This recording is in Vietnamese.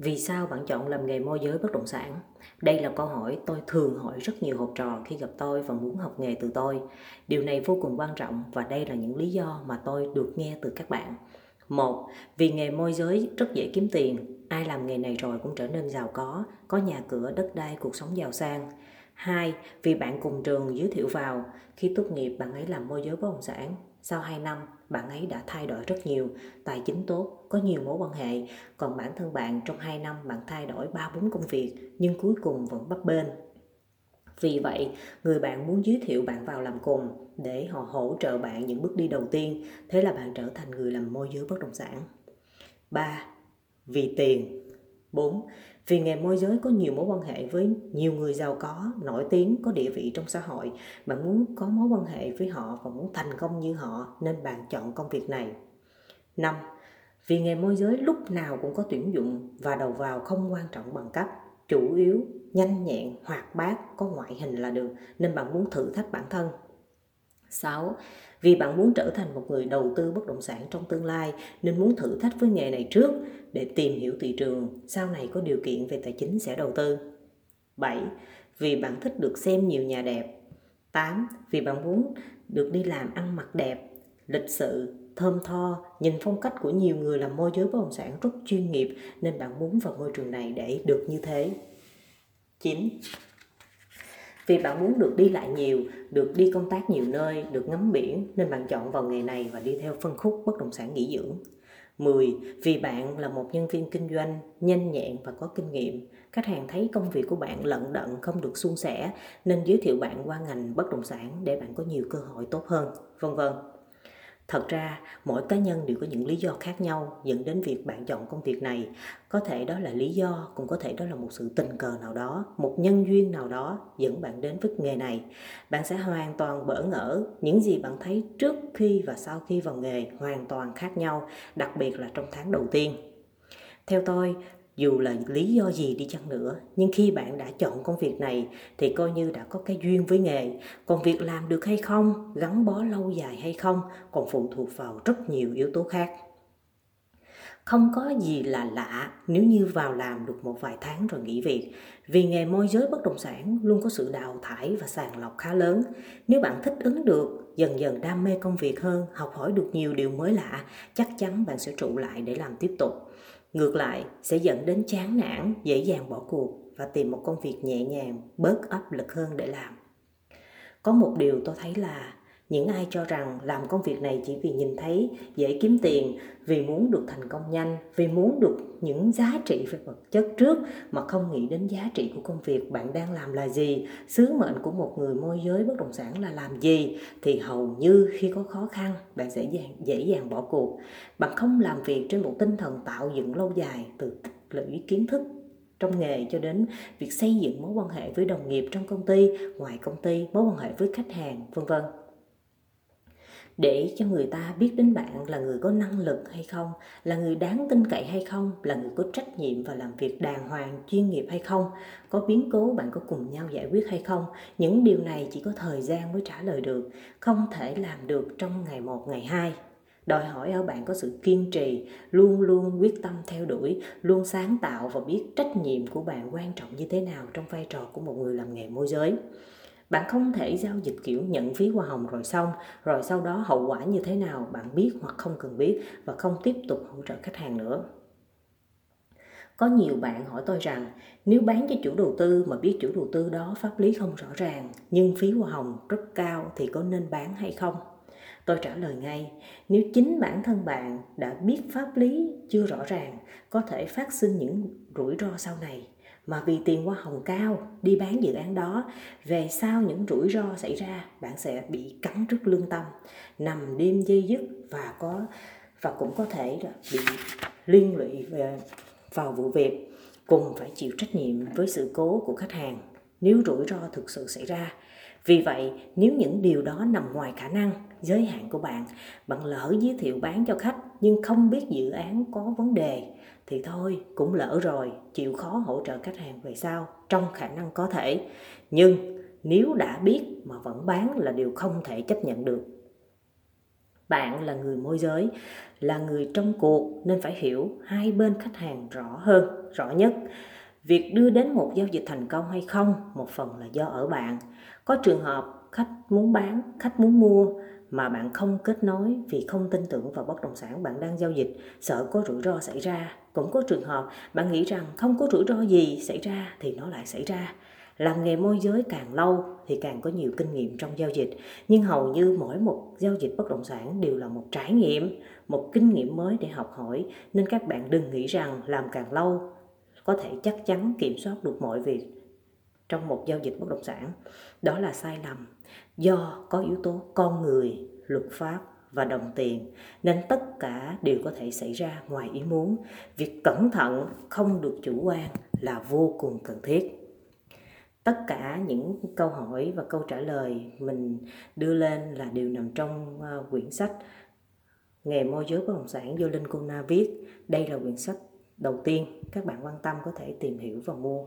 Vì sao bạn chọn làm nghề môi giới bất động sản? Đây là câu hỏi tôi thường hỏi rất nhiều học trò khi gặp tôi và muốn học nghề từ tôi. Điều này vô cùng quan trọng và đây là những lý do mà tôi được nghe từ các bạn. 1. Vì nghề môi giới rất dễ kiếm tiền. Ai làm nghề này rồi cũng trở nên giàu có nhà cửa, đất đai, cuộc sống giàu sang. 2. Vì bạn cùng trường giới thiệu vào. Khi tốt nghiệp bạn ấy làm môi giới bất động sản. Sau 2 năm, bạn ấy đã thay đổi rất nhiều, tài chính tốt, có nhiều mối quan hệ. Còn bản thân bạn trong 2 năm bạn thay đổi 3-4 công việc nhưng cuối cùng vẫn bấp bênh. Vì vậy, người bạn muốn giới thiệu bạn vào làm cùng để họ hỗ trợ bạn những bước đi đầu tiên. Thế là bạn trở thành người làm môi giới bất động sản. 3. Vì tiền. 4. Vì nghề môi giới có nhiều mối quan hệ với nhiều người giàu có, nổi tiếng, có địa vị trong xã hội. Bạn muốn có mối quan hệ với họ và muốn thành công như họ nên bạn chọn công việc này. 5. Vì nghề môi giới lúc nào cũng có tuyển dụng và đầu vào không quan trọng bằng cấp, chủ yếu, nhanh nhẹn, hoạt bát, có ngoại hình là được nên bạn muốn thử thách bản thân. 6. Vì bạn muốn trở thành một người đầu tư bất động sản trong tương lai nên muốn thử thách với nghề này trước để tìm hiểu thị trường, sau này có điều kiện về tài chính sẽ đầu tư. 7. Vì bạn thích được xem nhiều nhà đẹp. 8. Vì bạn muốn được đi làm ăn mặc đẹp, lịch sự, thơm tho, nhìn phong cách của nhiều người làm môi giới bất động sản rất chuyên nghiệp nên bạn muốn vào môi trường này để được như thế. 9. Vì bạn muốn được đi lại nhiều, được đi công tác nhiều nơi, được ngắm biển nên bạn chọn vào nghề này và đi theo phân khúc bất động sản nghỉ dưỡng. 10. Vì bạn là một nhân viên kinh doanh, nhanh nhẹn và có kinh nghiệm. Khách hàng thấy công việc của bạn lận đận, không được suôn sẻ nên giới thiệu bạn qua ngành bất động sản để bạn có nhiều cơ hội tốt hơn, v.v. Thật ra, mỗi cá nhân đều có những lý do khác nhau dẫn đến việc bạn chọn công việc này. Có thể đó là lý do, cũng có thể đó là một sự tình cờ nào đó, một nhân duyên nào đó dẫn bạn đến với nghề này. Bạn sẽ hoàn toàn bỡ ngỡ, những gì bạn thấy trước khi và sau khi vào nghề hoàn toàn khác nhau, đặc biệt là trong tháng đầu tiên. Theo tôi, dù là lý do gì đi chăng nữa, nhưng khi bạn đã chọn công việc này thì coi như đã có cái duyên với nghề. Còn việc làm được hay không, gắn bó lâu dài hay không còn phụ thuộc vào rất nhiều yếu tố khác. Không có gì là lạ nếu như vào làm được một vài tháng rồi nghỉ việc. Vì nghề môi giới bất động sản luôn có sự đào thải và sàng lọc khá lớn. Nếu bạn thích ứng được, dần dần đam mê công việc hơn, học hỏi được nhiều điều mới lạ, chắc chắn bạn sẽ trụ lại để làm tiếp tục. Ngược lại, sẽ dẫn đến chán nản, dễ dàng bỏ cuộc và tìm một công việc nhẹ nhàng, bớt áp lực hơn để làm. Có một điều tôi thấy là những ai cho rằng làm công việc này chỉ vì nhìn thấy dễ kiếm tiền, vì muốn được thành công nhanh, vì muốn được những giá trị về vật chất trước mà không nghĩ đến giá trị của công việc bạn đang làm là gì, sứ mệnh của một người môi giới bất động sản là làm gì, thì hầu như khi có khó khăn bạn sẽ dễ dàng bỏ cuộc. Bạn không làm việc trên một tinh thần tạo dựng lâu dài, từ tích lũy kiến thức trong nghề cho đến việc xây dựng mối quan hệ với đồng nghiệp trong công ty, ngoài công ty, mối quan hệ với khách hàng, v.v. Để cho người ta biết đến bạn là người có năng lực hay không, là người đáng tin cậy hay không, là người có trách nhiệm và làm việc đàng hoàng, chuyên nghiệp hay không, có biến cố bạn có cùng nhau giải quyết hay không, những điều này chỉ có thời gian mới trả lời được, không thể làm được trong ngày 1, ngày 2. Đòi hỏi ở bạn có sự kiên trì, luôn luôn quyết tâm theo đuổi, luôn sáng tạo và biết trách nhiệm của bạn quan trọng như thế nào trong vai trò của một người làm nghề môi giới. Bạn không thể giao dịch kiểu nhận phí hoa hồng rồi xong, rồi sau đó hậu quả như thế nào bạn biết hoặc không cần biết và không tiếp tục hỗ trợ khách hàng nữa. Có nhiều bạn hỏi tôi rằng nếu bán cho chủ đầu tư mà biết chủ đầu tư đó pháp lý không rõ ràng nhưng phí hoa hồng rất cao thì có nên bán hay không? Tôi trả lời ngay, nếu chính bản thân bạn đã biết pháp lý chưa rõ ràng có thể phát sinh những rủi ro sau này. Mà vì tiền hoa hồng cao, đi bán dự án đó, về sau những rủi ro xảy ra, bạn sẽ bị cắn rứt lương tâm, nằm đêm dây dứt và cũng có thể là bị liên lụy vào vụ việc, cùng phải chịu trách nhiệm với sự cố của khách hàng nếu rủi ro thực sự xảy ra. Vì vậy, nếu những điều đó nằm ngoài khả năng, giới hạn của bạn, bạn lỡ giới thiệu bán cho khách nhưng không biết dự án có vấn đề, thì thôi, cũng lỡ rồi, chịu khó hỗ trợ khách hàng về sau, trong khả năng có thể. Nhưng nếu đã biết mà vẫn bán là điều không thể chấp nhận được. Bạn là người môi giới, là người trong cuộc nên phải hiểu hai bên khách hàng rõ hơn, rõ nhất. Việc đưa đến một giao dịch thành công hay không, một phần là do ở bạn. Có trường hợp khách muốn bán, khách muốn mua mà bạn không kết nối vì không tin tưởng vào bất động sản bạn đang giao dịch, sợ có rủi ro xảy ra. Cũng có trường hợp bạn nghĩ rằng không có rủi ro gì xảy ra thì nó lại xảy ra. Làm nghề môi giới càng lâu thì càng có nhiều kinh nghiệm trong giao dịch, nhưng hầu như mỗi một giao dịch bất động sản đều là một trải nghiệm, một kinh nghiệm mới để học hỏi, nên các bạn đừng nghĩ rằng làm càng lâu có thể chắc chắn kiểm soát được mọi việc trong một giao dịch bất động sản. Đó là sai lầm, do có yếu tố con người, luật pháp và đồng tiền, nên tất cả đều có thể xảy ra ngoài ý muốn. Việc cẩn thận, không được chủ quan là vô cùng cần thiết. Tất cả những câu hỏi và câu trả lời mình đưa lên là đều nằm trong quyển sách Nghề môi giới bất động sản do Linh Cô Na viết. Đây là quyển sách đầu tiên các bạn quan tâm có thể tìm hiểu và mua.